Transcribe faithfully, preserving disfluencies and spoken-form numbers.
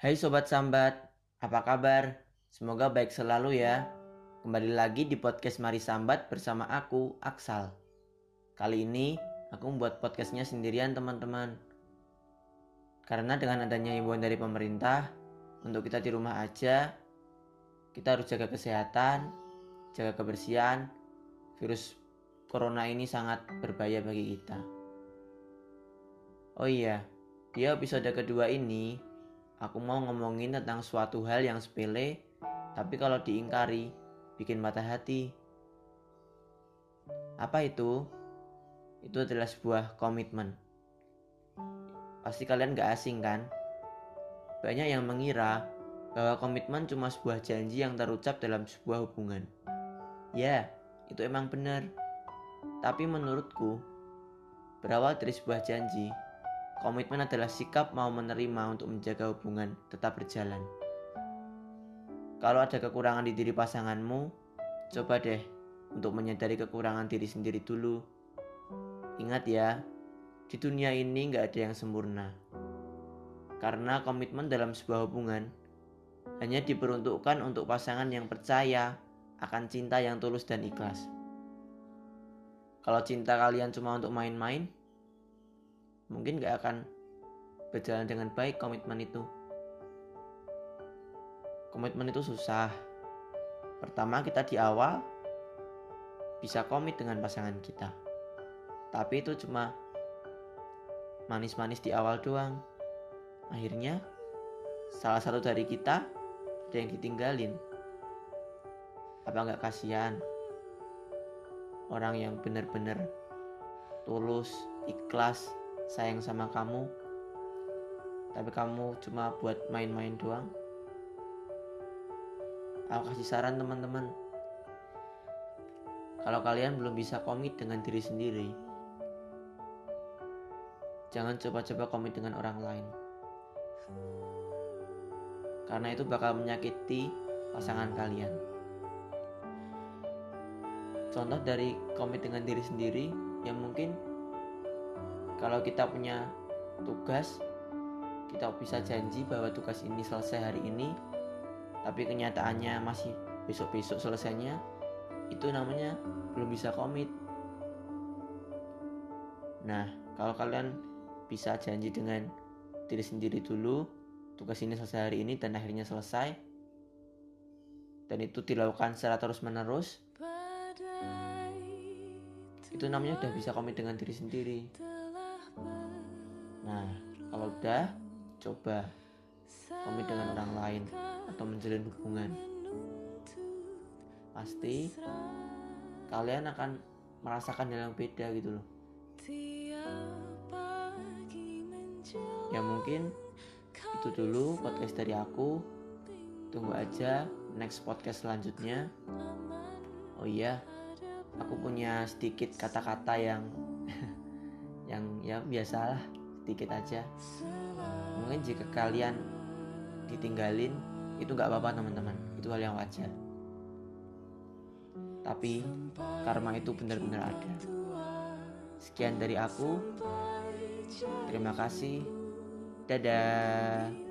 Hai Sobat Sambat, apa kabar? Semoga baik selalu ya. Kembali lagi di podcast Mari Sambat bersama aku, Aksal. Kali ini aku membuat podcastnya sendirian teman-teman. Karena dengan adanya himbauan dari pemerintah untuk kita di rumah aja, kita harus jaga kesehatan, jaga kebersihan. Virus corona ini sangat berbahaya bagi kita. Oh iya, di episode kedua ini aku mau ngomongin tentang suatu hal yang sepele, tapi kalau diingkari, bikin patah hati. Apa itu? Itu adalah sebuah komitmen. Pasti kalian gak asing kan? Banyak yang mengira bahwa komitmen cuma sebuah janji yang terucap dalam sebuah hubungan. Ya, itu emang benar. Tapi menurutku, berawal dari sebuah janji, komitmen adalah sikap mau menerima untuk menjaga hubungan tetap berjalan. Kalau ada kekurangan di diri pasanganmu, coba deh untuk menyadari kekurangan diri sendiri dulu. Ingat ya, di dunia ini gak ada yang sempurna. Karena komitmen dalam sebuah hubungan hanya diperuntukkan untuk pasangan yang percaya akan cinta yang tulus dan ikhlas. Kalau cinta kalian cuma untuk main-main, mungkin gak akan berjalan dengan baik komitmen itu. Komitmen itu susah. Pertama, kita di awal bisa komit dengan pasangan kita. Tapi itu cuma manis-manis di awal doang. Akhirnya, salah satu dari kita ada yang ditinggalin. Apa gak kasihan? Orang yang benar-benar tulus, ikhlas, sayang sama kamu, tapi kamu cuma buat main-main doang. Aku kasih saran teman-teman, kalau kalian belum bisa komit dengan diri sendiri, jangan coba-coba komit dengan orang lain. Karena itu bakal menyakiti pasangan kalian. Contoh dari komit dengan diri sendiri, yang mungkin kalau kita punya tugas, kita bisa janji bahwa tugas ini selesai hari ini, tapi kenyataannya masih besok-besok selesainya, itu namanya belum bisa komit. Nah, kalau kalian bisa janji dengan diri sendiri dulu, tugas ini selesai hari ini dan akhirnya selesai, dan itu dilakukan secara terus-menerus, itu namanya udah bisa komit dengan diri sendiri. Nah, kalau udah, coba komit dengan orang lain atau menjalin hubungan. Pasti kalian akan merasakan hal yang beda gitu loh. Ya mungkin itu dulu podcast dari aku. Tunggu aja next podcast selanjutnya. Oh iya, aku punya sedikit kata-kata yang yang ya biasalah, sedikit aja. Mungkin jika kalian ditinggalin, itu gak apa-apa teman-teman, itu hal yang wajar. Tapi karma itu benar-benar ada. Sekian dari aku. Terima kasih. Dadah.